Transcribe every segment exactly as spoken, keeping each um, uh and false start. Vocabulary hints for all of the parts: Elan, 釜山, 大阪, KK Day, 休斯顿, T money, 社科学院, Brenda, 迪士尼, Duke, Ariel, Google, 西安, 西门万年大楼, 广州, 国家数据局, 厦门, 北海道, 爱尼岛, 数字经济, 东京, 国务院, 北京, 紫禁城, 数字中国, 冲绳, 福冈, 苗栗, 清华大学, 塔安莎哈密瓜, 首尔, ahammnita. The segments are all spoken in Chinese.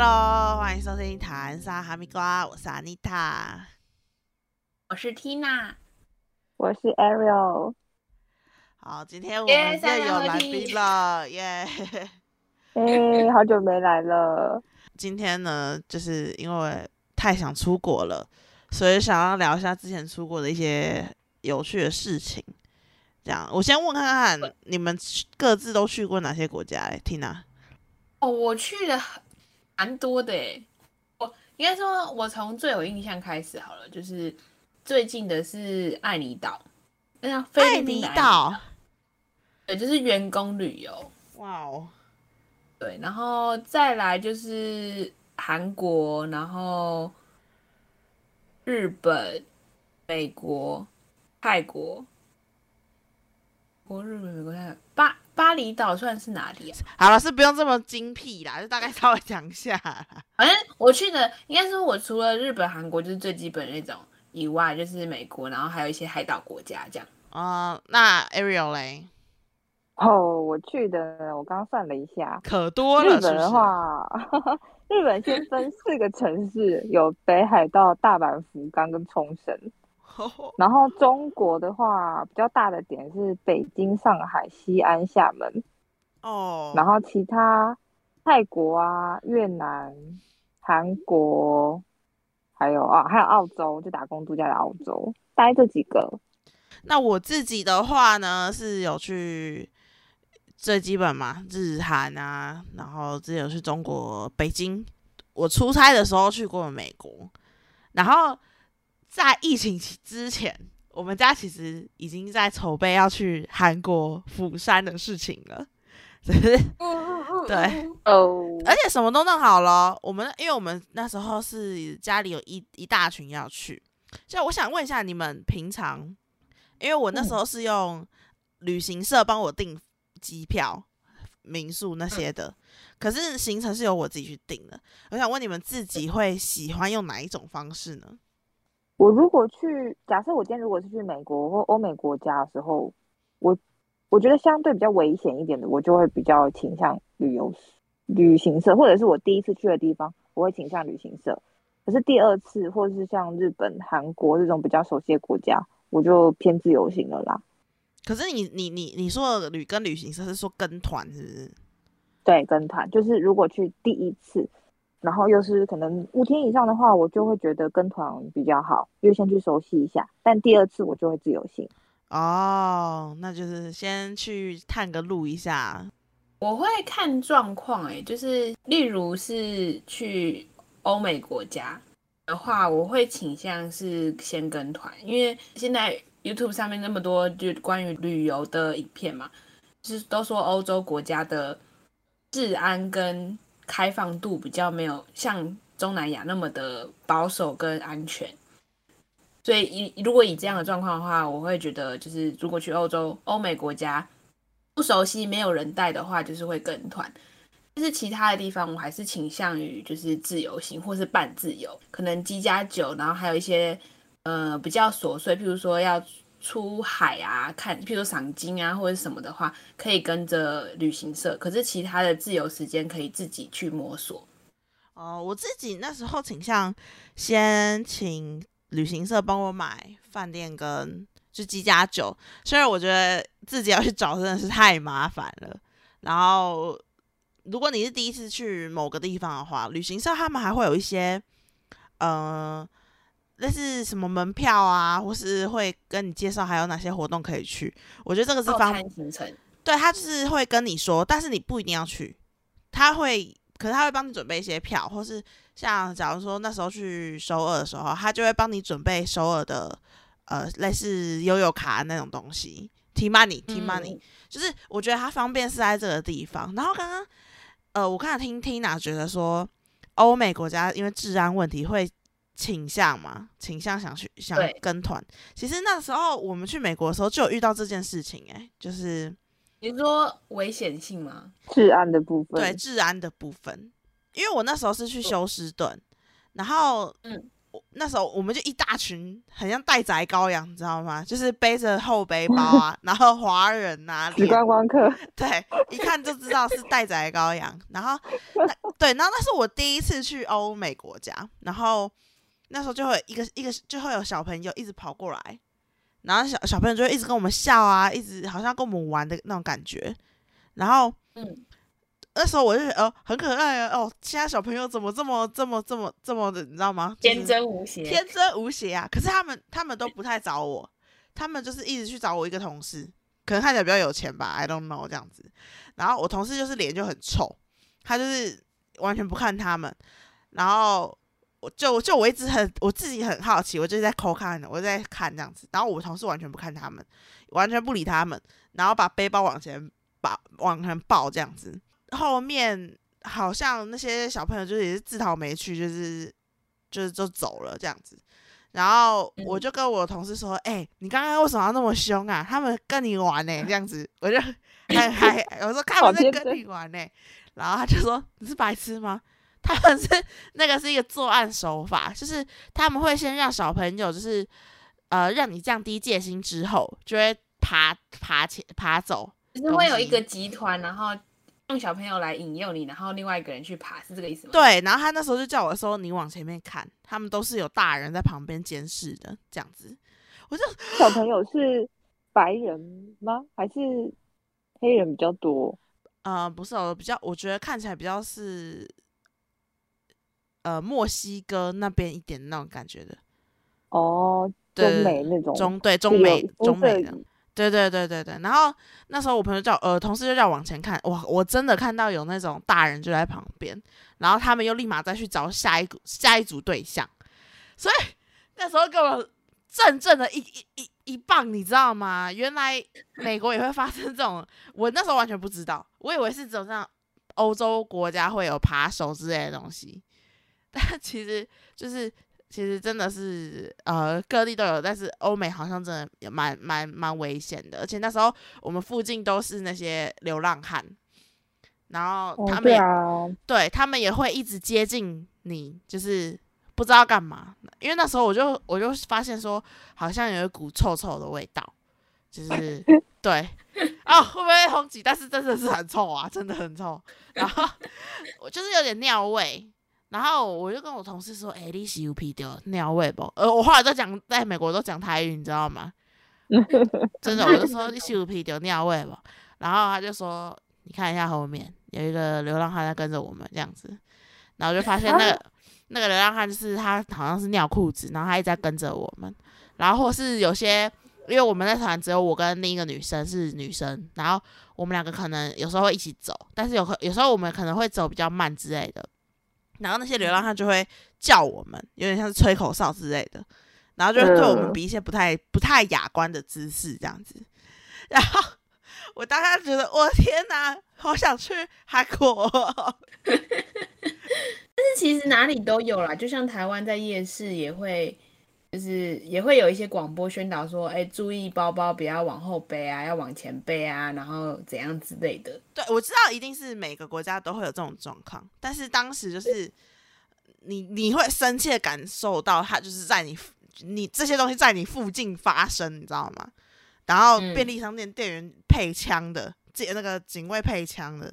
Hello， 欢迎收听塔安莎哈密瓜，我是 ahammnita， 我是 Tina， 我是 Ariel。好，今天我们又有来宾了，耶！哎，好久没来了。今天呢，就是因为太想出国了，所以想要聊一下之前出国的一些有趣的事情。这样，我先问看看你们各自都去过哪些国家嘞 ？Tina， 哦，我去了蛮多的哎。我应该说，我从最有印象开始好了，就是最近的是爱尼岛。嗯，菲律宾的爱尼岛，对，就是员工旅游。哇哦，对，然后再来就是韩国，然后日本、美国、泰国，国日本、美国、泰国，巴巴厘岛算是哪里啊？好了，是不用这么精辟啦，就大概稍微讲一下。反正我去的，应该说我除了日本、韩国，就是最基本的那种。以外就是美国，然后还有一些海岛国家这样。哦、uh, ，那 Ariel 嘞？哦，我去的，我刚算了一下，可多了。日本的话，是不是日本先分四个城市，有北海道、大阪、福冈跟冲绳。然后中国的话，比较大的点是北京、上海、西安、厦门。哦、oh.。然后其他泰国啊、越南、韩国。还有啊，还有澳洲，就打工度假的澳洲，大概这几个。那我自己的话呢，是有去最基本嘛，日韩啊，然后之前有去中国北京。我出差的时候去过美国，然后在疫情之前，我们家其实已经在筹备要去韩国釜山的事情了。只是对哦，而且什么都弄好了。我们因为我们那时候是家里有 一, 一大群要去，所以我想问一下你们平常，因为我那时候是用旅行社帮我订机票、民宿那些的，可是行程是由我自己去订的。我想问你们自己会喜欢用哪一种方式呢？我如果去，假设我今天如果是去美国或欧美国家的时候，我。我觉得相对比较危险一点的，我就会比较倾向旅游旅行社，或者是我第一次去的地方，我会倾向旅行社。可是第二次，或者是像日本、韩国这种比较熟悉的国家，我就偏自由行了啦。可是你你你你说的旅跟旅行社是说跟团是不是？对，跟团就是如果去第一次，然后又是可能五天以上的话，我就会觉得跟团比较好，因为先去熟悉一下。但第二次我就会自由行。哦、oh, 那就是先去探个路一下。我会看状况哎，就是例如是去欧美国家的话，我会倾向是先跟团，因为现在 YouTube 上面那么多就关于旅游的影片嘛，就是都说欧洲国家的治安跟开放度比较没有像东南亚那么的保守跟安全。所以如果以这样的状况的话，我会觉得就是如果去欧洲、欧美国家不熟悉、没有人带的话，就是会跟团。但是其他的地方，我还是倾向于就是自由行或是半自由，可能机加酒，然后还有一些呃比较琐碎，譬如说要出海啊、看，譬如赏金啊或者什么的话，可以跟着旅行社。可是其他的自由时间可以自己去摸索。哦，我自己那时候倾向先请。旅行社帮我买饭店跟就机加酒，虽然我觉得自己要去找真的是太麻烦了。然后，如果你是第一次去某个地方的话，旅行社他们还会有一些，呃，类似什么门票啊，或是会跟你介绍还有哪些活动可以去。我觉得这个是方便行程，对他就是会跟你说，但是你不一定要去，他会。可是他会帮你准备一些票，或是像假如说那时候去首尔的时候，他就会帮你准备首尔的呃类似悠游卡那种东西 ，T money T money，、嗯、就是我觉得它方便是在这个地方。然后刚刚呃我看听 Tina 觉得说欧美国家因为治安问题会倾向嘛，倾向想去想跟团。其实那时候我们去美国的时候就有遇到这件事情、欸，哎，就是。你说危险性吗？治安的部分，对治安的部分，因为我那时候是去休斯顿，然后、嗯、那时候我们就一大群很像待宰羔羊，你知道吗？就是背着后背包啊，然后华人啊，观光客，对，一看就知道是待宰羔羊。然后对，然后那是我第一次去欧美国家，然后那时候就会一个一个就会有小朋友一直跑过来，然后 小, 小朋友就会一直跟我们笑啊，一直好像跟我们玩的那种感觉。然后嗯，那时候我就觉得哦很可爱啊，哦现在小朋友怎么这么这么这么这么的，你知道吗？天真无邪，天真无邪啊！可是他们他们都不太找我，他们就是一直去找我一个同事，可能看起来比较有钱吧 ，I don't know 这样子。然后我同事就是脸就很臭，他就是完全不看他们。然后我就就我一直很我自己很好奇，我就在抠看，我在看这样子。然后我同事完全不看他们，完全不理他们，然后把背包往前把往前抱这样子。后面好像那些小朋友就是也是自讨没趣，就是就是就走了这样子。然后我就跟我同事说：“哎、嗯欸，你刚刚为什么要那么凶啊？他们跟你玩呢、欸，这样子。”我就还还我说：“看我在跟你玩呢、欸。”然后他就说：“你是白痴吗？他们是那个是一个作案手法，就是他们会先让小朋友就是呃让你降低戒心之后，就会爬爬起爬走，就是会有一个集团，然后。”用小朋友来引诱你，然后另外一个人去爬，是这个意思吗？对，然后他那时候就叫我说：“你往前面看，他们都是有大人在旁边监视的，这样子。”我就小朋友是白人吗？还是黑人比较多？呃，不是，我比较，我觉得看起来比较是呃墨西哥那边一点那种感觉的。哦，中美那种中对中美中美的。对对对对对，然后那时候我朋友叫呃同事就叫我往前看，哇，我真的看到有那种大人就在旁边，然后他们又立马再去找下一组下一组对象，所以那时候给我正正的一一一一棒，你知道吗？原来美国也会发生这种，我那时候完全不知道，我以为是只有像欧洲国家会有扒手之类的东西，但其实就是。其实真的是呃各地都有，但是欧美好像真的也蛮蛮蛮危险的，而且那时候我们附近都是那些流浪汉，然后他们也、哦、对,、啊、对他们也会一直接近你，就是不知道干嘛，因为那时候我就我就发现说好像有一股臭臭的味道，就是对啊、哦、会不会红起，但是真的是很臭啊，真的很臭，然后我就是有点尿味。然后我就跟我同事说：“哎、欸，你是有屁的尿味不？”呃，我后来都讲，在美国都讲台语，你知道吗？真的，我就说你是有屁的尿味不？然后他就说：“你看一下后面有一个流浪汉在跟着我们这样子。”然后我就发现那个、啊、那个流浪汉就是他好像是尿裤子，然后他一直在跟着我们。然后或是有些，因为我们在团只有我跟另一个女生是女生，然后我们两个可能有时候会一起走，但是有有时候我们可能会走比较慢之类的。然后那些流浪汉就会叫我们，有点像是吹口哨之类的，然后就对我们比一些不太不太雅观的姿势这样子。然后我当时觉得，我天哪，好想去韩国、哦。但是其实哪里都有啦，就像台湾在夜市也会，就是也会有一些广播宣导说，哎，注意包包不要往后背啊，要往前背啊，然后怎样之类的。对，我知道一定是每个国家都会有这种状况，但是当时就是你你会深切感受到它就是在你你这些东西在你附近发生，你知道吗？然后便利商店店员配枪的，那个警卫配枪的。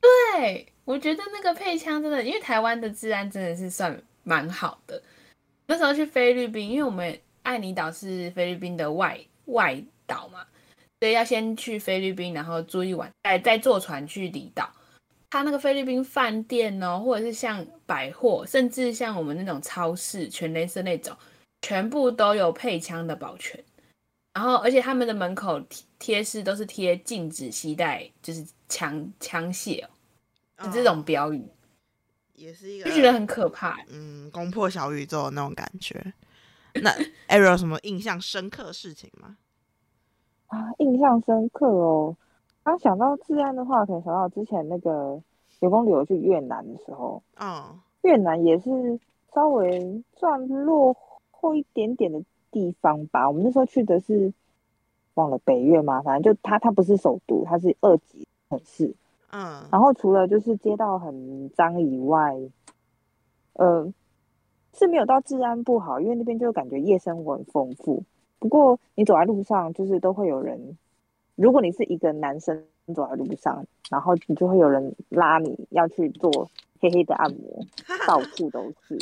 对，我觉得那个配枪真的，因为台湾的治安真的是算蛮好的。那时候去菲律宾，因为我们爱尼岛是菲律宾的外外岛嘛，所以要先去菲律宾，然后住一晚，再再坐船去离岛。它那个菲律宾饭店哦，或者是像百货，甚至像我们那种超市、全联社那种，全部都有配枪的保全。然后，而且他们的门口贴示都是贴禁止携带，就是枪枪械哦，就这种标语。Oh.也是一个就觉得很可怕，嗯，攻破小宇宙的那种感觉。那 Ariel 有什么印象深刻的事情吗？啊，印象深刻哦。刚、啊、想到治安的话，可能想到之前那个有公旅游去越南的时候，嗯，越南也是稍微算落后一点点的地方吧。我们那时候去的是忘了北越嘛，反正就它它不是首都，它是二级城市。嗯，然后除了就是街道很脏以外，呃，是没有到治安不好，因为那边就感觉夜生活很丰富。不过你走在路上就是都会有人，如果你是一个男生走在路上，然后你就会有人拉你要去做黑黑的按摩，到处都是。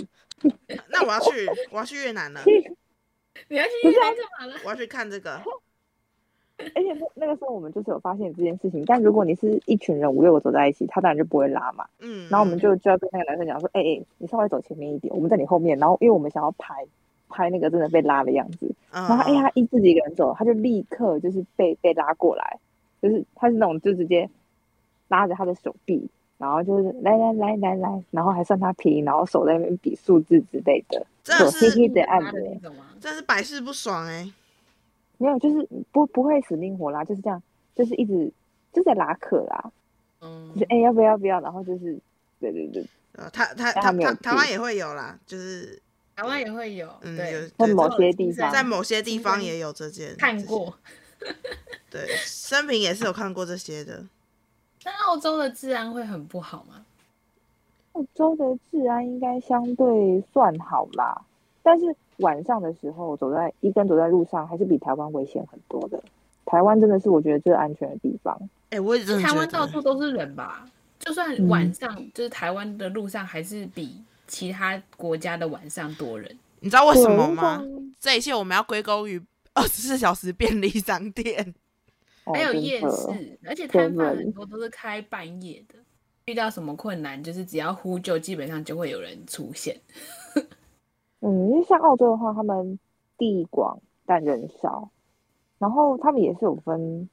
那我要去，我要去越南了。你要去越南干嘛了？我要去看这个。而且那个时候我们就是有发现这件事情，但如果你是一群人五六个走在一起，他当然就不会拉嘛。嗯。然后我们就就要跟那个男生讲说，哎、欸、哎、欸，你稍微走前面一点，我们在你后面。然后因为我们想要拍拍那个真的被拉的样子，然后哎、欸、他一自己一个人走，他就立刻就是被被拉过来，就是他是那种就直接拉着他的手臂，然后就是来来来来来，然后还算他便宜，然后手在那边比数字之类的，这是黑黑的暗的，这是百试不爽哎、欸。没有，就是不不会死命活拉，就是这样，就是一直就在拉客啦，嗯，就是哎、欸、要不要要不要，然后就是对对对，呃，他他他他台湾也会有啦，就是台湾也会有，嗯，对，在某些地方，在某些地方也有这件，看过，对，生平也是有看过这些的。那澳洲的治安会很不好吗？澳洲的治安应该相对算好啦，但是晚上的时候走在一根走在路上还是比台湾危险很多的。台湾真的是我觉得最安全的地方。哎、欸，我也真的觉得台湾到处都是人吧，就算晚上、嗯、就是台湾的路上还是比其他国家的晚上多人。你知道为什么吗？这一切我们要归功于二十四小时便利商店，还有夜市，而且摊贩很多都是开半夜的。遇到什么困难，就是只要呼救，基本上就会有人出现。嗯，因为像澳洲的话，他们地广但人少，然后他们也是有分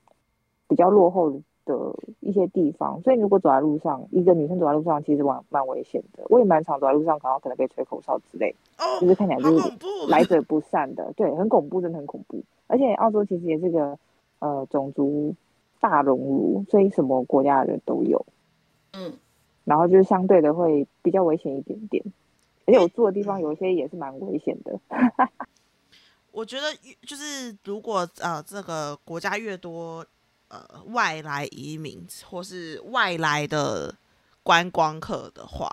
比较落后的一些地方，所以如果走在路上，一个女生走在路上，其实蛮蛮危险的。我也蛮常走在路上，然后可能被吹口哨之类，哦、就是看起来就是来者不善的，对，很恐怖，真的很恐怖。而且澳洲其实也是个呃种族大熔炉，所以什么国家的人都有，嗯，然后就是相对的会比较危险一点点。而且我住的地方有些也是蛮危险的。我觉得就是如果呃这个国家越多呃外来移民或是外来的观光客的话，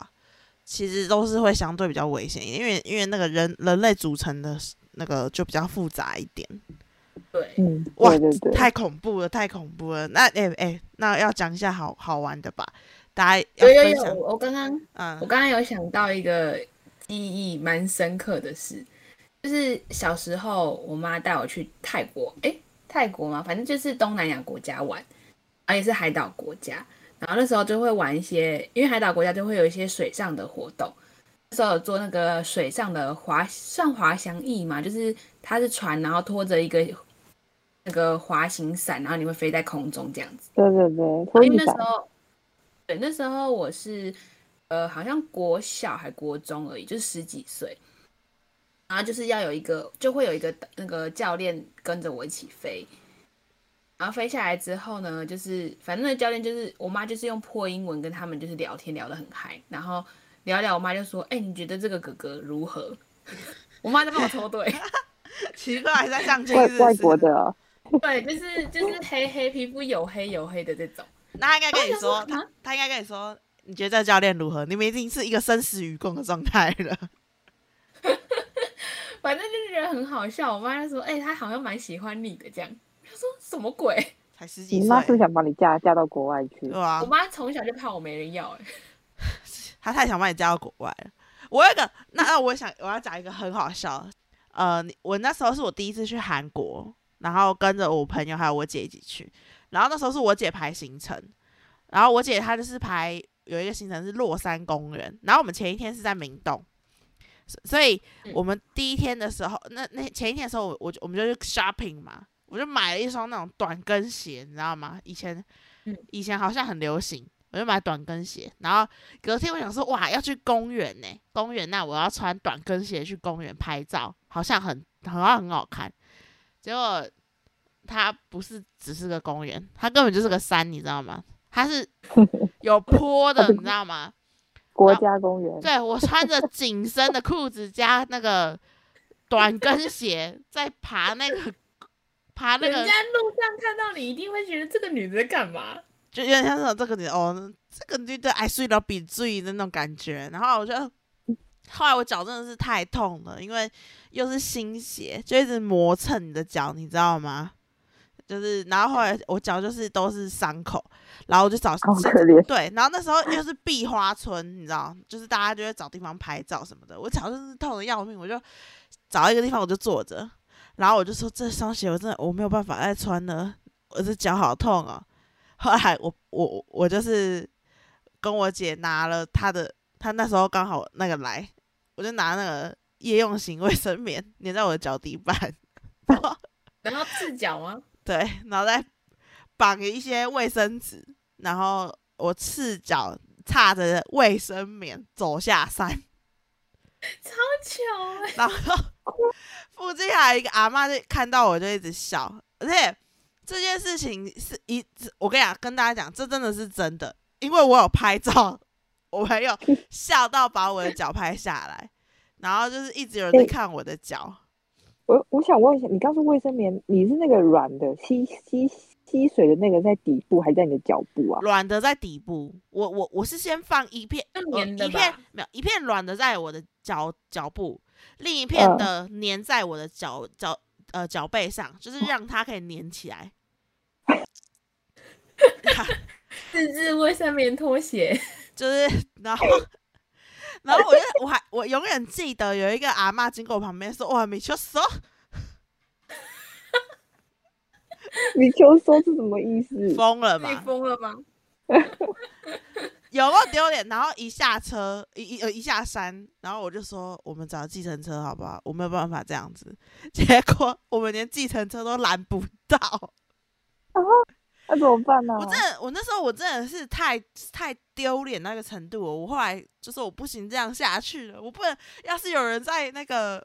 其实都是会相对比较危险，因为因为那个人人类组成的那个就比较复杂一点。对，嗯，哇，对对对，太恐怖了，太恐怖了。那哎哎，那要讲一下好好玩的吧，大家要分享。有有有，我刚刚、嗯、我刚刚有想到一个记忆蛮深刻的事，就是小时候我妈带我去泰国，哎，泰国嘛，反正就是东南亚国家玩，而且是海岛国家。然后那时候就会玩一些，因为海岛国家就会有一些水上的活动。那时候有做那个水上的滑，算滑翔翼嘛，就是它是船，然后拖着一个那个滑行伞，然后你会飞在空中这样子。对对对，因为那时候，对，那时候我是。呃，好像国小还国中而已，就是十几岁，然后就是要有一个，就会有一个那个教练跟着我一起飞，然后飞下来之后呢，就是反正那个教练就是我妈，就是用破英文跟他们就是聊天，聊得很嗨，然后聊聊，我妈就说：“哎、欸，你觉得这个哥哥如何？”我妈在帮我抽对，奇怪，在上去是外国的、哦，对，就是就是黑黑皮肤黝黑黝黑的这种，那他应该跟你说，他他应该跟你说。你觉得教练如何？你们已经是一个生死与共的状态了。反正就是觉得很好笑。我妈就说：“哎、欸，她好像蛮喜欢你的这样。”她说：“什么鬼？才十几岁。”你妈是不是想把你嫁嫁到国外去？对啊。我妈从小就怕我没人要、欸，哎，她太想把你嫁到国外了。我有一个，那那我想我要讲一个很好笑的。呃，我那时候是我第一次去韩国，然后跟着我朋友还有我姐一起去。然后那时候是我姐排行程，然后我姐她就是排。有一个行程是落山公园，然后我们前一天是在明洞，所以我们第一天的时候，那那前一天的时候，我我们就去 shopping 嘛，我就买了一双那种短跟鞋，你知道吗？以前以前好像很流行，我就买短跟鞋，然后隔天我想说，哇，要去公园呢、欸，公园那我要穿短跟鞋去公园拍照，好像很好像很好看，结果它不是只是个公园，它根本就是个山，你知道吗？它是有坡的，你知道吗？国家公园。对，我穿着紧身的裤子加那个短跟鞋，在爬那个爬那个。人家路上看到你，一定会觉得这个女的在干嘛？就有点像是这个女的哦，这个女的爱睡到比醉的那种感觉。然后我就后来我脚真的是太痛了，因为又是新鞋，就一直磨蹭你的脚，你知道吗？就是，然后后来我脚就是都是伤口，然后我就找，好可怜。对，然后那时候又是碧花村，你知道，就是大家就会找地方拍照什么的。我脚就是痛的要命，我就找一个地方我就坐着，然后我就说这双鞋我真的我没有办法再穿了，我这脚好痛哦。后来我我我就是跟我姐拿了她的，她那时候刚好那个来，我就拿那个夜用型卫生棉粘在我的脚底板，然后然后赤脚吗？对，然后再绑一些卫生纸，然后我赤脚插着卫生棉走下山，超糗欸。然后附近还有一个阿嬷就看到我就一直笑，而且这件事情是一，我跟你讲，跟大家讲，这真的是真的，因为我有拍照，我朋友笑到把我的脚拍下来，然后就是一直有人在看我的脚。我, 我想问一下，你刚说卫生棉，你是那个软的吸吸吸水的那个在底部，还是在你的脚部啊？软的在底部，我我我是先放一片，粘的吧，一片没有，一片软的在我的脚脚部，另一片的粘在我的脚脚呃脚背上，就是让它可以粘起来。自制卫生棉拖鞋，就是然后。然后我就我还我永远记得有一个阿嬷经过我旁边说：“哇，米秋收，米秋收是什么意思？疯了吗？你疯了吗？有没有丢脸？”然后一下车，一一呃一下山，然后我就说：“我们找计程车好不好？我没有办法这样子。”结果我们连计程车都拦不到，啊，那、啊、怎么办呢、啊？我真的，我那时候我真的是太太。丢脸那个程度，我后来就说我不行这样下去了，我不能。要是有人在那个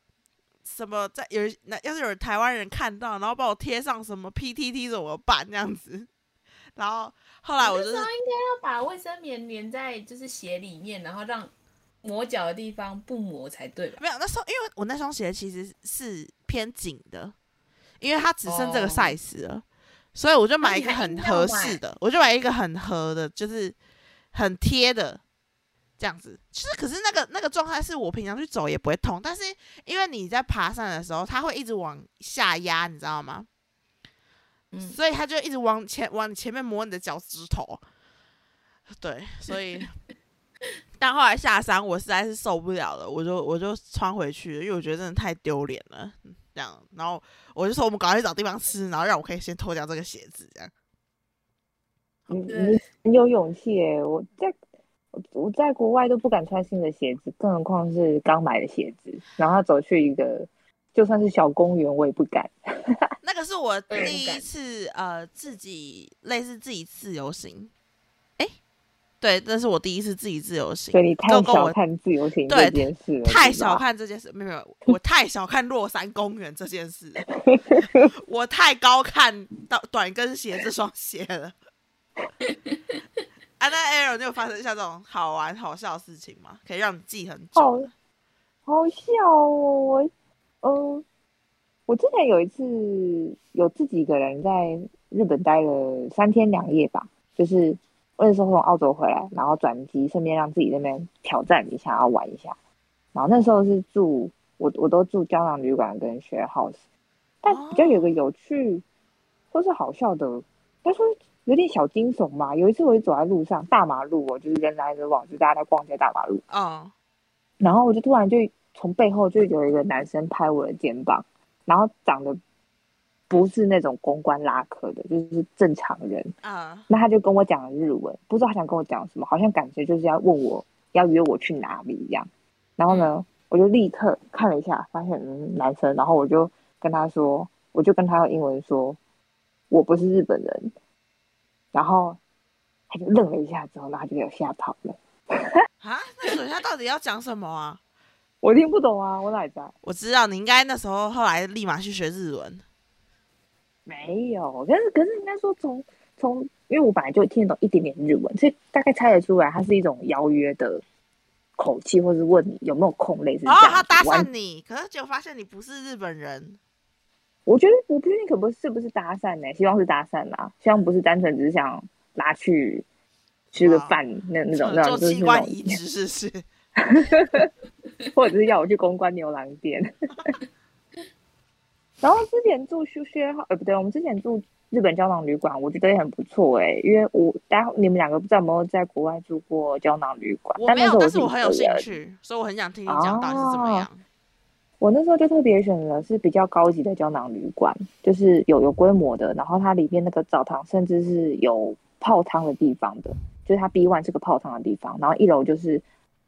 什么，在有要是有人台湾人看到，然后把我贴上什么 P T T 怎么办这样子？然后后来我就是，那时候应该要把卫生棉粘在就是鞋里面，然后让磨脚的地方不磨才对吧？没有，那时候因为我那双鞋其实是偏紧的，因为它只剩这个 size 了， oh. 所以我就买一个很合适的，我就买一个很合的，就是。很贴的这样子，其实可是那个那个状态是我平常去走也不会痛，但是因为你在爬山的时候，它会一直往下压，你知道吗？嗯，所以它就一直往前往前面磨你的脚趾头，对，所以但后来下山我实在是受不了了，我就我就穿回去，因为我觉得真的太丢脸了，这样，然后我就说我们赶快去找地方吃，然后让我可以先脱掉这个鞋子，这样。你你有勇气耶、欸！我在我在国外都不敢穿新的鞋子，更何况是刚买的鞋子。然后走去一个就算是小公园，我也不敢。那个是我第一次呃自己类似自己自由行，哎、欸，对，那是我第一次自己自由行。所以你太小看自由行这件事了，太小看这件事，没有没有，我太小看落山公园这件事，我太高看到短跟鞋这双鞋了。啊，那 Ariel 你有发生像这种好玩好笑的事情吗？可以让你记很久。好，好笑哦！我，呃，我之前有一次有自己一个人在日本待了三天两夜吧，就是我那时候从澳洲回来，然后转机，顺便让自己那边挑战一下，然后玩一下。然后那时候是住我我都住胶囊旅馆跟 share house， 但比较有个有趣或是好笑的，但是。有点小惊悚嘛。有一次我就走在路上，大马路，我就是人来人往，就大家在逛街大马路。嗯，然后我就突然就从背后就有一个男生拍我的肩膀，然后长得不是那种公关拉客的，就是正常人。嗯，那他就跟我讲日文，不知道他想跟我讲什么，好像感觉就是要问我要约我去哪里一样。然后呢，我就立刻看了一下，发现嗯男生，然后我就跟他说，我就跟他用英文说，我不是日本人。然后他就愣了一下，之后，然后他就给我吓跑了。啊，那等一下到底要讲什么啊？我听不懂啊，我哪知道？我知道你应该那时候后来立马去学日文。没有，但是可是应该说从从，因为我本来就听得懂一点点日文，所以大概猜得出来，它是一种邀约的口气，或是问你有没有空类似这样。哦，他搭讪你，可是结果发现你不是日本人。我觉得我不确定可不是不是搭讪呢、欸，希望是搭讪啦，希望不是单纯只是想拉去吃个饭、哦、那那种那种，做器官移植是不是？或者是要我去公关牛郎店。然后之前住休歇号，呃，不对，我们之前住日本胶囊旅馆，我觉得也很不错哎、欸，因为我大家你们两个不知道有没有在国外住过胶囊旅馆？我没有，但, 但是我很有兴趣，所以我很想听你讲到底是怎么样。啊我那时候就特别选了是比较高级的胶囊旅馆，就是有有规模的，然后它里面那个澡堂甚至是有泡汤的地方的，就是它 B 一 是个泡汤的地方，然后一楼就是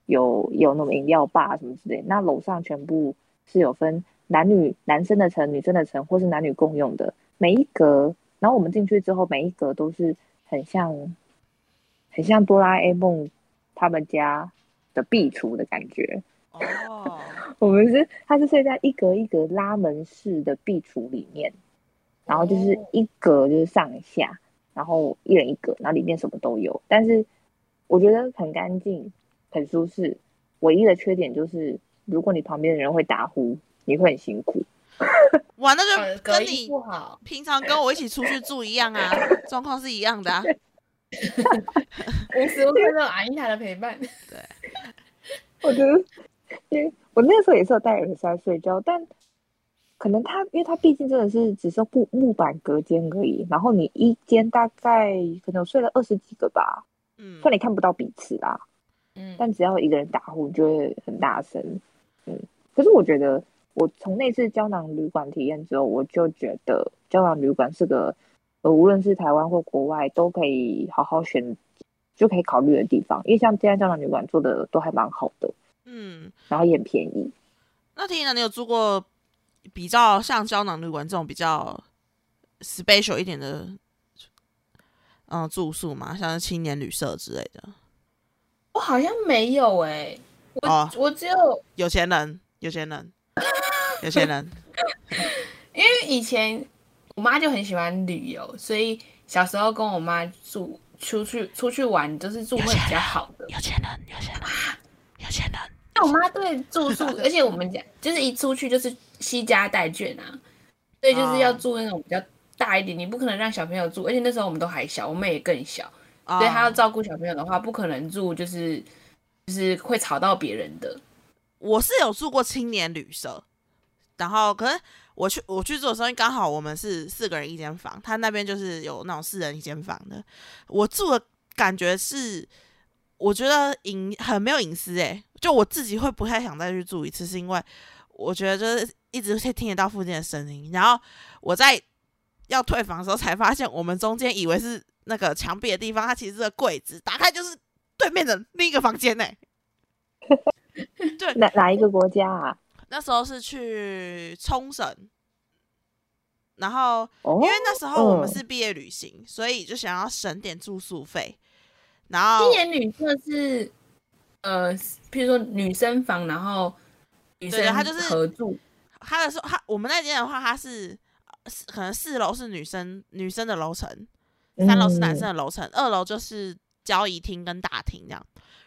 有有那种饮料吧什么之类的，那楼上全部是有分男女男生的层、女生的层，或是男女共用的每一格，然后我们进去之后每一格都是很像很像哆啦 A 梦他们家的壁橱的感觉。哦我们是它是睡在一格一格拉门式的壁橱里面，然后就是一格就是上下，然后一人一格，然后里面什么都有，但是我觉得很干净很舒适，唯一的缺点就是如果你旁边的人会打呼你会很辛苦。哇，那就跟你平常跟我一起出去住一样啊，状况是一样的啊。无时无刻都有阿依塔的陪伴。对，我觉得因为我那时候也是有戴耳塞睡觉，但可能它因为它毕竟真的是只是木木板隔间而已，然后你一间大概可能我睡了二十几个吧，嗯，虽然你看不到彼此啦，嗯，但只要一个人打呼就会很大声，嗯，可是我觉得我从那次胶囊旅馆体验之后，我就觉得胶囊旅馆是个呃无论是台湾或国外都可以好好选就可以考虑的地方，因为像这家胶囊旅馆做的都还蛮好的。嗯，然后也便宜。那Tina，你有住过比较像胶囊旅馆这种比较 special 一点的嗯住宿吗？像是青年旅社之类的？我好像没有哎、欸，我、哦、我只有有钱人，有钱人，有钱人。因为以前我妈就很喜欢旅游，所以小时候跟我妈住出去出去玩，就是住会比较好的。有钱人，有钱人。有钱人有钱人，那我妈对住宿，而且我们家就是一出去就是惜家带眷啊，所以就是要住那种比较大一点，你不可能让小朋友住，而且那时候我们都还小，我妹也更小，所以她要照顾小朋友的话，不可能住就是就是会吵到别人的。我是有住过青年旅社，然后可是我去我去住的时候，刚好我们是四个人一间房，他那边就是有那种四人一间房的，我住的感觉是。我觉得很没有隐私欸，就我自己会不太想再去住一次，是因为我觉得就是一直听得到附近的声音，然后我在要退房的时候才发现，我们中间以为是那个墙壁的地方，它其实是个柜子，打开就是对面的另一个房间欸。对，哪哪一个国家啊？那时候是去冲绳，然后因为那时候我们是毕业旅行，所以就想要省点住宿费。然后青年旅社是呃，譬如说女生房，然后女生合住。他的是他，我们那间的话，他是可能四楼是女生女生的楼层，三楼是男生的楼层，嗯、二楼就是交易厅跟大厅这样。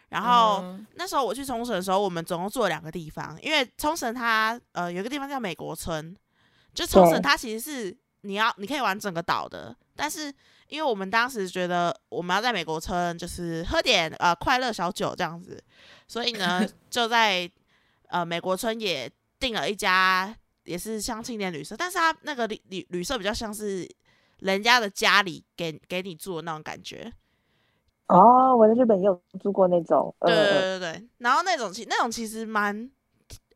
然后、嗯、那时候我去冲绳的时候，我们总共住了两个地方，因为冲绳它呃有一个地方叫美国村，就冲绳它其实是你要你可以玩整个岛的，但是。因为我们当时觉得我们要在美国村就是喝点呃快乐小酒这样子，所以呢就在呃美国村也订了一家也是像青年旅社，但是它那个 旅, 旅社比较像是人家的家里 给, 给你住的那种感觉。哦，我在日本也有住过那种。对对对对，然后那种那种其实蛮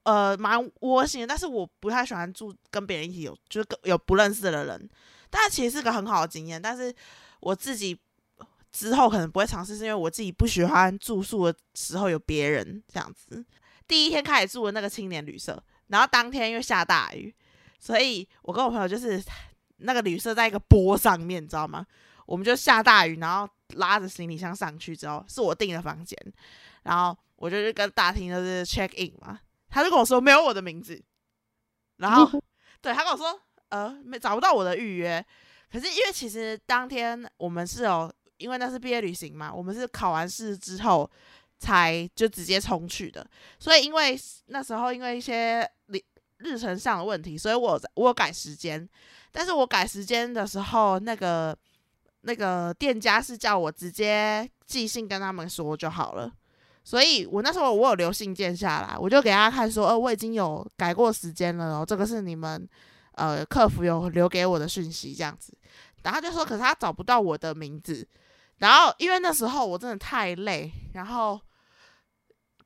呃蛮窝心的，但是我不太喜欢住跟别人一起有就是有不认识的人。但其实是个很好的经验，但是我自己之后可能不会尝试，是因为我自己不喜欢住宿的时候有别人这样子。第一天开始住的那个青年旅社，然后当天因为下大雨，所以我跟我朋友就是那个旅社在一个坡上面，你知道吗？我们就下大雨，然后拉着行李箱上去之后，是我订的房间，然后我就去跟大厅就是 check in 嘛，他就跟我说没有我的名字，然后对他跟我说。呃，找不到我的预约，可是因为其实当天我们是有，因为那是毕业旅行嘛，我们是考完试之后才就直接冲去的，所以因为那时候因为一些日程上的问题，所以我有我有改时间，但是我改时间的时候，那个那个店家是叫我直接寄信跟他们说就好了，所以我那时候我有留信件下来，我就给大家看说，呃，我已经有改过时间了，然后这个是你们呃客服有留给我的讯息这样子。然后他就说，可是他找不到我的名字。然后因为那时候我真的太累，然后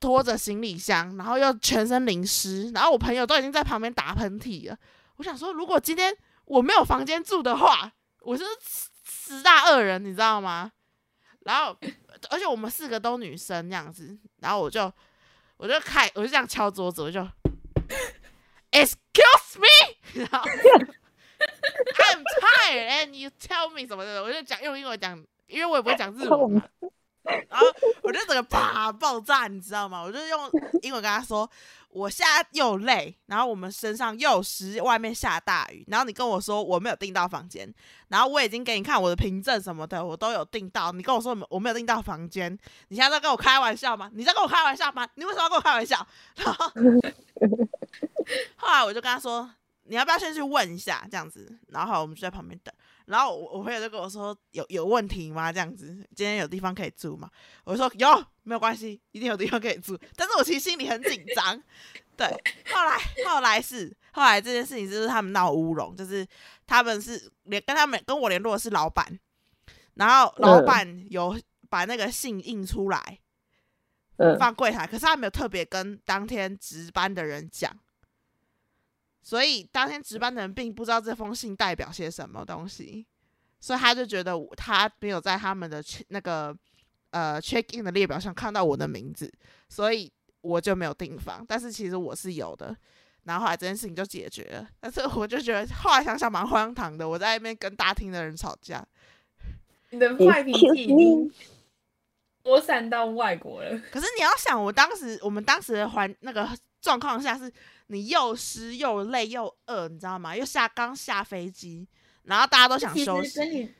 拖着行李箱，然后又全身淋湿，然后我朋友都已经在旁边打喷嚏了。我想说，如果今天我没有房间住的话，我是十大恶人，你知道吗？然后，而且我们四个都女生这样子，然后我就，我就开，我就这样敲桌子，我就 ，Excuse me， 然后 I'm tired and you tell me 什么的，我就讲用英文讲，因为我也不会讲日文嘛。然后我就整个啪爆炸，你知道吗？我就用英文跟他说，我现在又累，然后我们身上又湿，外面下大雨，然后你跟我说我没有订到房间，然后我已经给你看我的凭证什么的，我都有订到，你跟我说我没有订到房间，你现在在跟我开玩笑吗？你在跟我开玩笑吗？你为什么要跟我开玩笑？然后后来我就跟他说，你要不要先去问一下这样子？然后我们就在旁边等。然后我朋友就跟我说，有有问题吗？这样子，今天有地方可以住吗？我说有，没有关系，一定有地方可以住。但是我其实心里很紧张。对，后来后来是后来这件事情就是他们闹乌龙，就是他们是连跟他们跟我联络的是老板，然后老板有把那个信印出来，放柜台，可是他没有特别跟当天值班的人讲。所以当天值班的人并不知道这封信代表些什么东西，所以他就觉得他没有在他们的那个呃 check in 的列表上看到我的名字，所以我就没有订房。但是其实我是有的。然后后来这件事情就解决了，但是我就觉得后来想想蛮荒唐的，我在那边跟大厅的人吵架。你的坏脾气已经扩散到外国了。可是你要想，我当时我们当时的环那个状况下是。你又湿又累又饿，你知道吗？又下刚下飞机，然后大家都想休息。其实跟你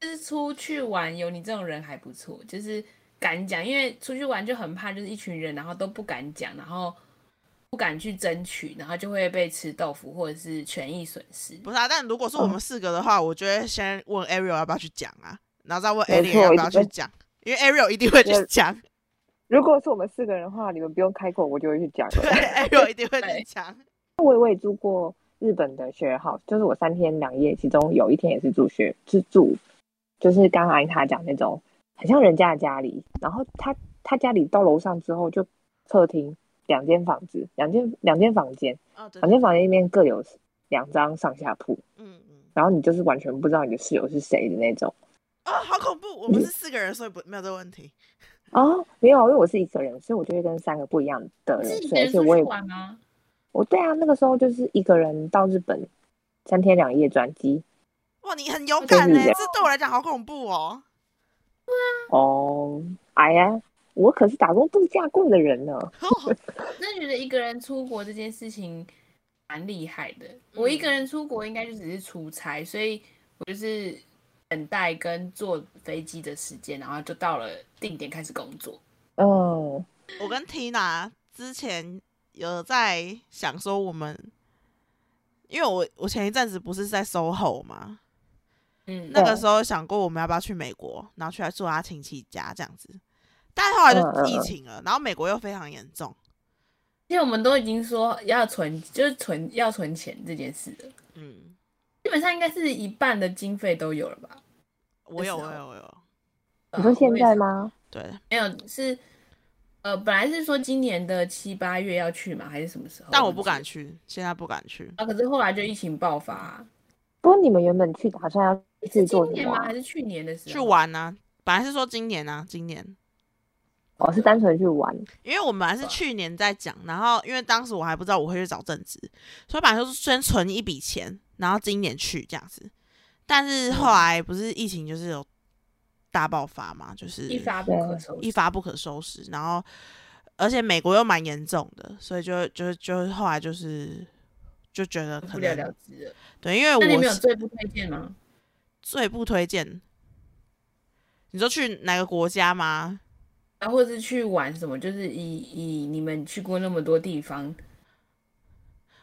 就是出去玩，有你这种人还不错，就是敢讲，因为出去玩就很怕，就是一群人，然后都不敢讲，然后不敢去争取，然后就会被吃豆腐或者是权益损失。不是啊，但如果是我们四个的话，嗯、我就会先问 Ariel 要不要去讲啊，然后再问 Ariel 要不要去讲，因为 Ariel 一定会去讲。如果是我们四个人的话，你们不用开口，我就会去讲了。对，我一定会去讲。我我也住过日本的share house，就是我三天两夜，其中有一天也是住学，是住，就是刚刚他讲那种很像人家的家里。然后他他家里到楼上之后，就客厅两间房子，两间两间房间，哦、对对对，两间房间里面各有两张上下铺。嗯嗯。然后你就是完全不知道你的室友是谁的那种。哦，好恐怖！我们是四个人，嗯、所以不没有这个问题。哦，没有，因为我是一个人，所以我就会跟三个不一样的人睡，而且我也玩吗？我对啊，那个时候就是一个人到日本三天两夜转机。哇，你很勇敢呢、欸！这对我来讲好恐怖哦。对啊。哦，哎呀，我可是打工度假过的人呢。那觉得一个人出国这件事情蛮厉害的。我一个人出国应该就只是出差，所以我就是。等待跟坐飞机的时间，然后就到了定点开始工作。哦、oh. ，我跟 Tina 之前有在想说，我们因为 我, 我前一阵子不是在 SOHO 嘛，嗯，那个时候想过我们要不要去美国，然后去来住他亲戚家这样子，但后来就疫情了， oh. 然后美国又非常严重，因为我们都已经说要存，就是存要存钱这件事了，嗯。基本上应该是一半的经费都有了吧？我有，我有，我有。你说现在吗？对，没有是，呃，本来是说今年的七八月要去嘛，还是什么时候？但我不敢去，现在不敢去。啊，可是后来就疫情爆发、啊。不过你们原本去打算要去做什么、啊？是今年吗？还是去年的时候？去玩啊！本来是说今年啊，今年。我、哦、是单纯去玩，因为我们本来是去年在讲，然后因为当时我还不知道我会去找正职，所以本来就是先存一笔钱，然后今年去这样子。但是后来不是疫情就是有大爆发嘛，就是一发不可收拾，一发不可收拾。然后而且美国又蛮严重的，所以就就就后来就是就觉得可能不了了之了。对，因为我那你没有最不推荐吗？最不推荐，你说去哪个国家吗？啊、或者是去玩什么，就是以以你们去过那么多地方，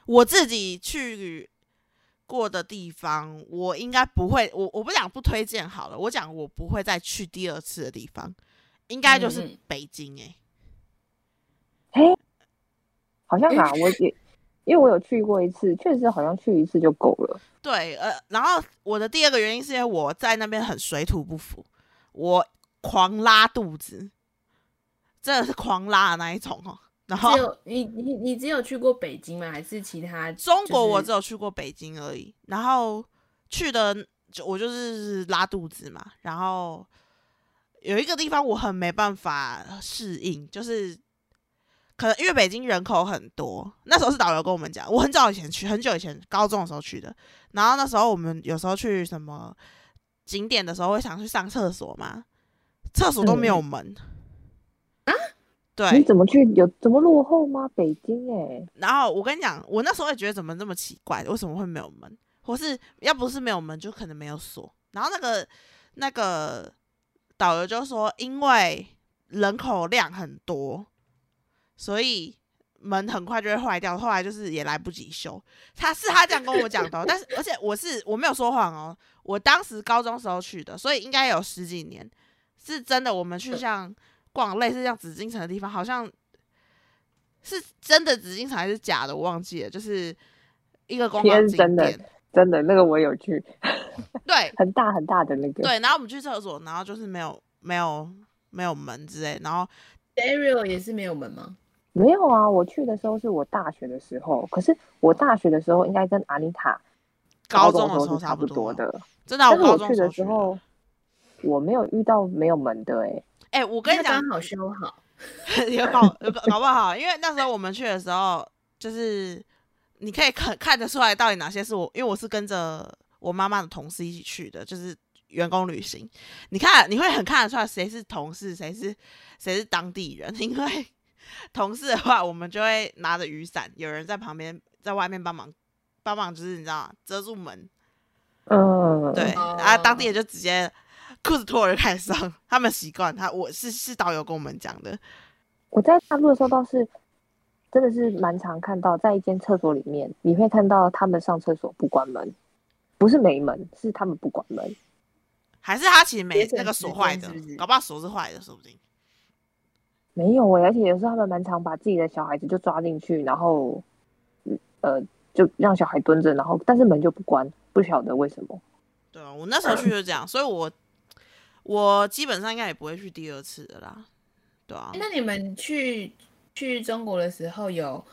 我自己去过的地方，我应该不会，我我不讲不推荐好了，我讲我不会再去第二次的地方，应该就是北京哎、欸嗯。好像啊，我也因为我有去过一次，确实好像去一次就够了。对，呃，然后我的第二个原因是因为我在那边很水土不服，我狂拉肚子，真的是狂拉的那一种哦。然后只有你你你只有去过北京吗？还是其他、就是？中国我只有去过北京而已，然后去的我就是拉肚子嘛，然后有一个地方我很没办法适应，就是可能因为北京人口很多，那时候是导游跟我们讲，我很早以前去，很久以前高中的时候去的，然后那时候我们有时候去什么景点的时候会想去上厕所嘛，厕所都没有门、嗯、啊？对，你怎么去？有怎么落后吗？北京哎、欸，然后我跟你讲，我那时候也觉得怎么这么奇怪，为什么会没有门？或是要不是没有门，就可能没有锁。然后那个那个导游就说，因为人口量很多，所以门很快就会坏掉，后来就是也来不及修。他是他这样跟我讲的、哦，但是而且我是我没有说谎哦，我当时高中时候去的，所以应该有十几年，是真的。我们去像逛类似像紫禁城的地方，好像是真的紫禁城还是假的，我忘记了，就是。一个观光景点，真的真的那个我有去，对，很大很大的那个，对。然后我们去厕所，然后就是没有没有没有门之类。然后 Ariel 也是没有门吗？没有啊，我去的时候是我大学的时候，可是我大学的时候应该跟阿妮塔高中的时候差不多的，真的、啊。但是我去的时候，我没有遇到没有门的哎、欸、哎、欸，我跟你讲，刚好修好，有搞搞不好，因为那时候我们去的时候就是。你可以 看, 看得出来到底哪些是我，因为我是跟着我妈妈的同事一起去的，就是员工旅行。你看，你会很看得出来谁是同事，谁是谁是当地人。因为同事的话，我们就会拿着雨伞，有人在旁边，在外面帮忙帮忙，就是你知道吗？遮住门。嗯，对啊，当地人就直接裤子脱了就开始上，他们习惯。他我是是导游跟我们讲的。我在大陆的时候倒是。真的是蛮常看到，在一间厕所里面，你会看到他们上厕所不关门，不是没门，是他们不关门，还是他其实没那个锁坏的，搞不好锁是坏的，说不定。没有哎、欸，而且有时候他们蛮常把自己的小孩子就抓进去，然后，呃，就让小孩蹲着，然后但是门就不关，不晓得为什么。对啊，我那时候去就这样，所以我我基本上应该也不会去第二次的啦。对啊，那你们去。去中国的时候有，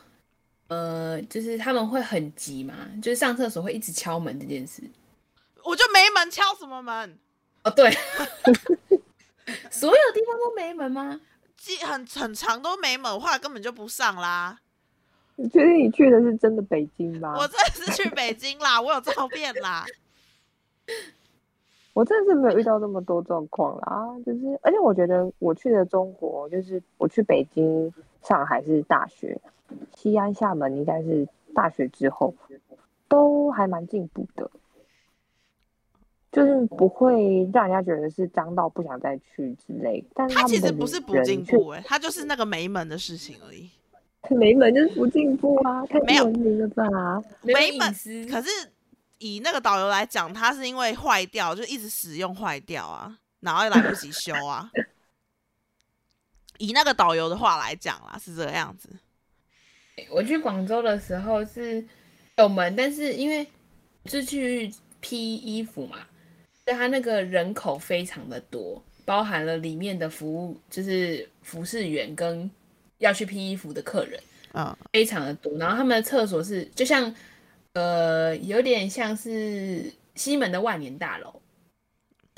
呃，就是他们会很急嘛，就是上厕所会一直敲门这件事。我就没门，敲什么门？哦，对，所有地方都没门吗？很很长都没门，后来根本就不上啦。你确定你去的是真的北京吗？我真的是去北京啦，我有照片啦。我真的是没有遇到这么多状况啦，就是而且我觉得我去的中国，就是我去北京。上海是大学，西安、厦门应该是大学之后，都还蛮进步的，就是不会让人家觉得是脏到不想再去之类。但是 他, 他其实不是不进步、欸，哎，他就是那个没门的事情而已。没门就是不进步啊，太不文明了吧？没门，可是以那个导游来讲，他是因为坏掉，就一直使用坏掉啊，然后来不及修啊。以那个导游的话来讲啦，是这个样子。我去广州的时候是有门，但是因为是去批衣服嘛，所以它那个人口非常的多，包含了里面的服务，就是服侍员跟要去批衣服的客人，嗯，非常的多。然后他们的厕所是就像呃，有点像是西门的万年大楼。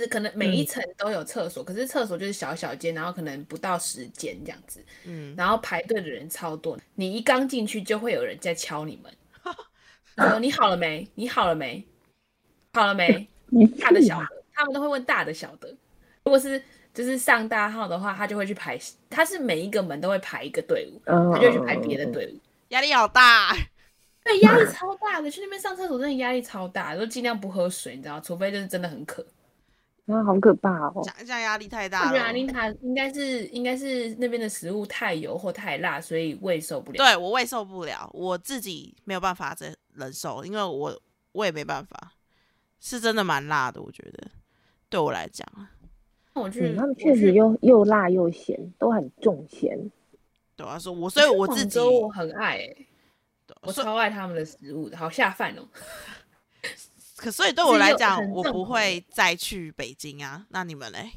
可能每一层都有厕所、嗯、可是厕所就是小小间，然后可能不到十间这样子、嗯、然后排队的人超多，你一刚进去就会有人在敲你们说你好了没你好了没好了没大的小的，他们都会问大的小的，如果是就是上大号的话，他就会去排，他是每一个门都会排一个队伍，他就会去排别的队伍，压力好大，对，压力超大的，去那边上厕所真的压力超大，都尽量不喝水你知道，除非就是真的很渴啊，好可怕哦！这样压力太大了。我觉得阿妮塔应该是应该是那边的食物太油或太辣，所以胃受不了。对，我胃受不了，我自己没有办法忍受，因为我我也没办法，是真的蛮辣的，我觉得对我来讲。我去，嗯、他们确实又又辣又咸，都很重咸。对啊，所以我所以我自己我很爱、欸啊、我超爱他们的食物，好下饭哦。可所以对我来讲，我不会再去北京啊。那你们嘞？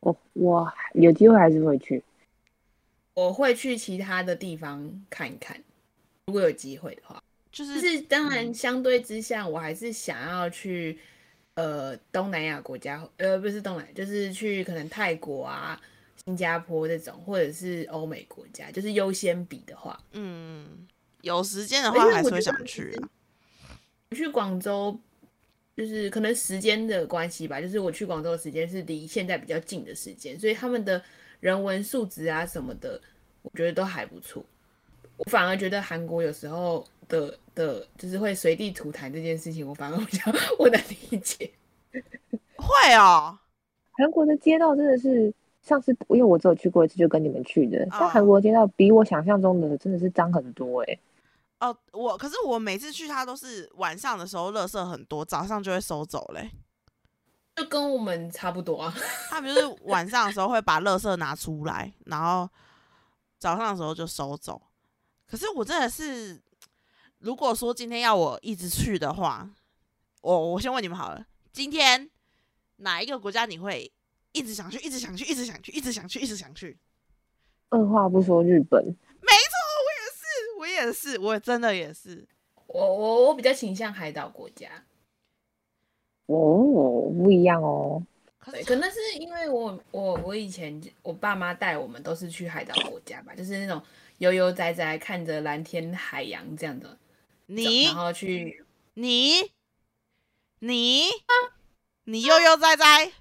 我我有机会还是会去，我会去其他的地方看一看，如果有机会的话。就是、就是当然相对之下、嗯、我还是想要去呃东南亚国家，呃不是东南亚，就是去可能泰国啊、新加坡这种，或者是欧美国家，就是优先比的话，嗯，有时间的话还是会想去啊。我去广州就是可能时间的关系吧，就是我去广州的时间是离现在比较近的时间，所以他们的人文素质啊什么的我觉得都还不错。我反而觉得韩国有时候的的就是会随地吐痰这件事情，我反而比较我能理解。会哦，韩国的街道真的是，上次因为我只有去过一次，就跟你们去的，哦、但韩国街道比我想象中的真的是脏很多哎、欸。哦，我可是我每次去它都是晚上的时候垃圾很多，早上就会收走嘞、欸，就跟我们差不多啊。他们就是晚上的时候会把垃圾拿出来，然后早上的时候就收走。可是我真的是，如果说今天要我一直去的话，我我先问你们好了，今天哪一个国家你会一直想去、一直想去、一直想去、一直想去、一直想去？二话不说，日本。没错，我也是，我也是，我真的也是。我我我比较倾向海岛国家。哦，不一样哦。对，可能是因为我我我以前我爸妈带我们都是去海岛国家吧，就是那种悠悠哉哉看着蓝天海洋这样的。你然后去你你、啊、你悠悠哉哉、啊、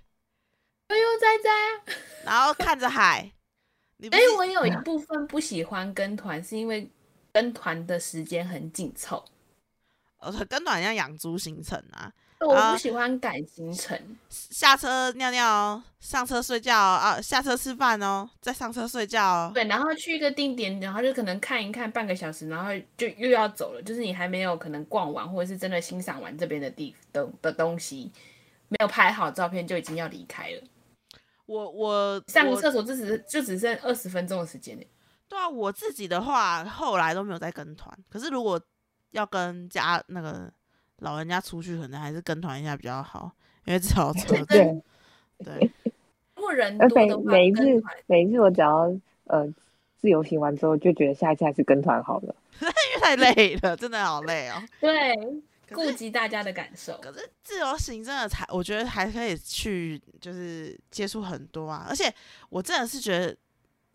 悠悠哉哉，然后看着海。你不是、欸、我有一部分不喜欢跟团，是因为跟团的时间很紧凑，跟团像养猪行程啊。我不喜欢赶行程、啊，下车尿尿哦，上车睡觉哦，啊、下车吃饭哦，再上车睡觉哦。对，然后去一个定点，然后就可能看一看半个小时，然后就又要走了，就是你还没有可能逛完，或者是真的欣赏完这边 的, 地 的, 的东西，没有拍好照片就已经要离开了。我我上个厕所就只就只剩二十分钟的时间嘞。对啊，我自己的话后来都没有再跟团，可是如果要跟家那个。老人家出去可能还是跟团一下比较好，因为至少车子。对，对。如果人多的话，每一次每一次我只要呃自由行完之后，就觉得下一次还是跟团好了，因为太累了，真的好累哦。对，顾及大家的感受。可是自由行真的才，我觉得还可以去，就是接触很多啊。而且我真的是觉得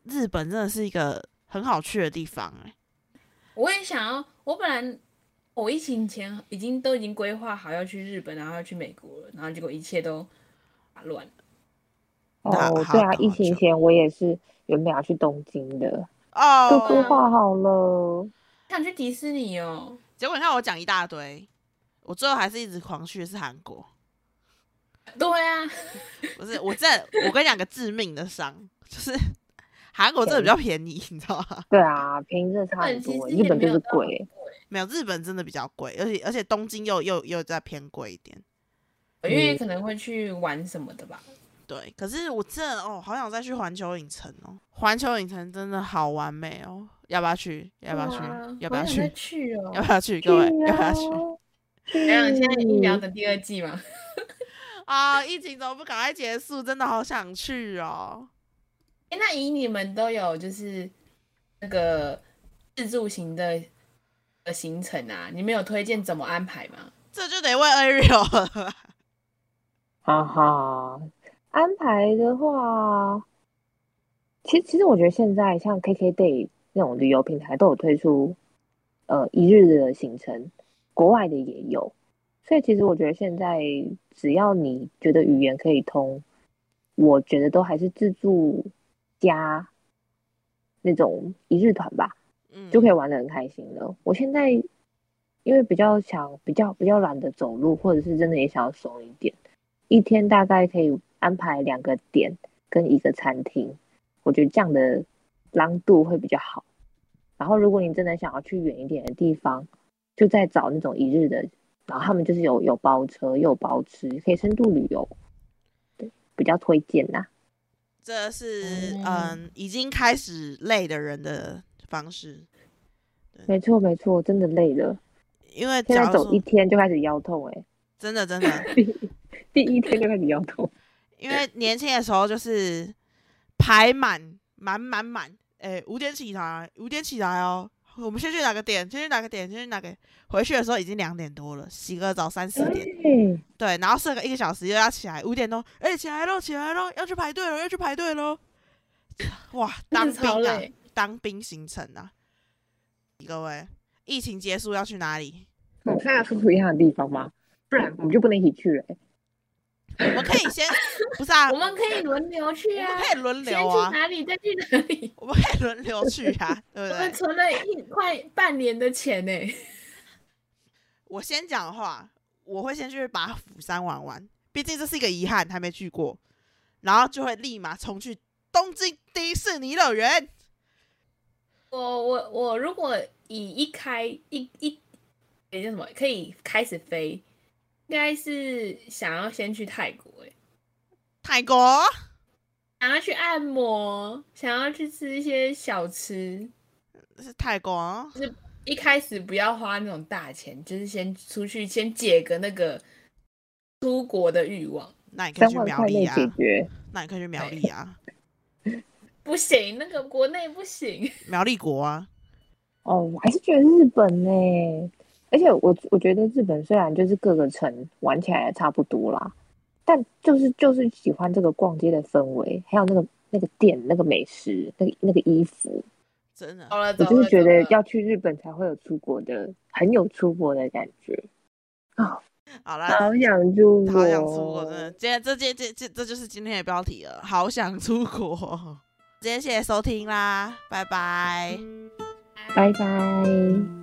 日本真的是一个很好去的地方哎、欸。我也想要，我本来。我疫情前已经都已经规划好要去日本，然后要去美国了，然后结果一切都打乱了。哦，对啊，疫情前我也是原本要去东京的，哦，都规划好了，想去迪士尼哦。结果你看我讲一大堆，我最后还是一直狂去的是韩国。对啊，不是我这我跟你讲个致命的伤，就是韩国真的比较便宜，你知道吗？对啊，便宜真的差很多，日本就是贵。没有，日本真的比较贵，而且而且东京又又又再偏贵一点，因为可能会去玩什么的吧。嗯、对，可是我真的哦，好想再去环球影城哦，环球影城真的好完美哦，要不要去？要不要去？要不要去？去哦、要不要去？各位、哦、要不要去？没有，现在疫苗的第二季嘛。啊、哦，疫情怎么不赶快结束？真的好想去哦。欸、那以你们都有就是那个自助型的。的行程啊，你们有推荐怎么安排吗？这就得问 Ariel 了。哈哈，安排的话，其实其实我觉得现在像 K K Day 那种旅游平台都有推出呃一日的行程，国外的也有，所以其实我觉得现在只要你觉得语言可以通，我觉得都还是自助加那种一日团吧。就可以玩得很开心了。我现在因为比较想比较比较懒得走路，或者是真的也想要松一点，一天大概可以安排两个点跟一个餐厅，我觉得这样的浪度会比较好。然后如果你真的想要去远一点的地方，就再找那种一日的，然后他们就是有有包车又有包吃，可以深度旅游，对，比较推荐啦、啊。这是嗯、呃、已经开始累的人的方式。没错没错，真的累了，因为现在走一天就开始腰痛哎、欸，真的真的第一天就开始腰痛，因为年轻的时候就是排满满满满，哎五点起来五点起来哦，我们先去哪个点先去哪个点先去哪个，回去的时候已经两点多了，洗个澡三四点、欸、对，然后睡个一个小时又要起来，五点钟哎、欸、起来咯起来咯，要去排队咯要去排队咯，哇当兵啊当兵行程啊，各位疫情结束要去哪里？我们要出不一样的地方吗？不然我们就不能一起去了、欸。我们可以先不是啊，我们可以轮流去啊，我们可以轮流啊，先去哪里再去哪里，我们可以轮流去啊，对不对？我们存了一快半年的钱哎、欸。我先讲的话，我会先去把釜山玩玩，毕竟这是一个遗憾，还没去过，然后就会立马冲去东京迪士尼乐园。我我我如果以一开一一也叫什么可以开始飞，应该是想要先去泰国哎、欸，泰国想要去按摩，想要去吃一些小吃，是泰国、啊，就是一开始不要花那种大钱，就是先出去先解个那个出国的欲望。那你可以去苗栗啊，那你可以去苗栗啊。不行，那个国内不行。苗栗国啊，哦，我还是觉得日本呢、欸，而且我我觉得日本虽然就是各个城玩起来也差不多啦，但就是就是喜欢这个逛街的氛围，还有那个那个店、那个美食、那个那个衣服，真的，我就是觉得要去日本才会有出国的，很有出国的感觉啊。哦好啦，好想出国，好想出国，真的，今天这这这这这就是今天的标题了，好想出国。今天谢谢收听啦，拜拜，拜拜。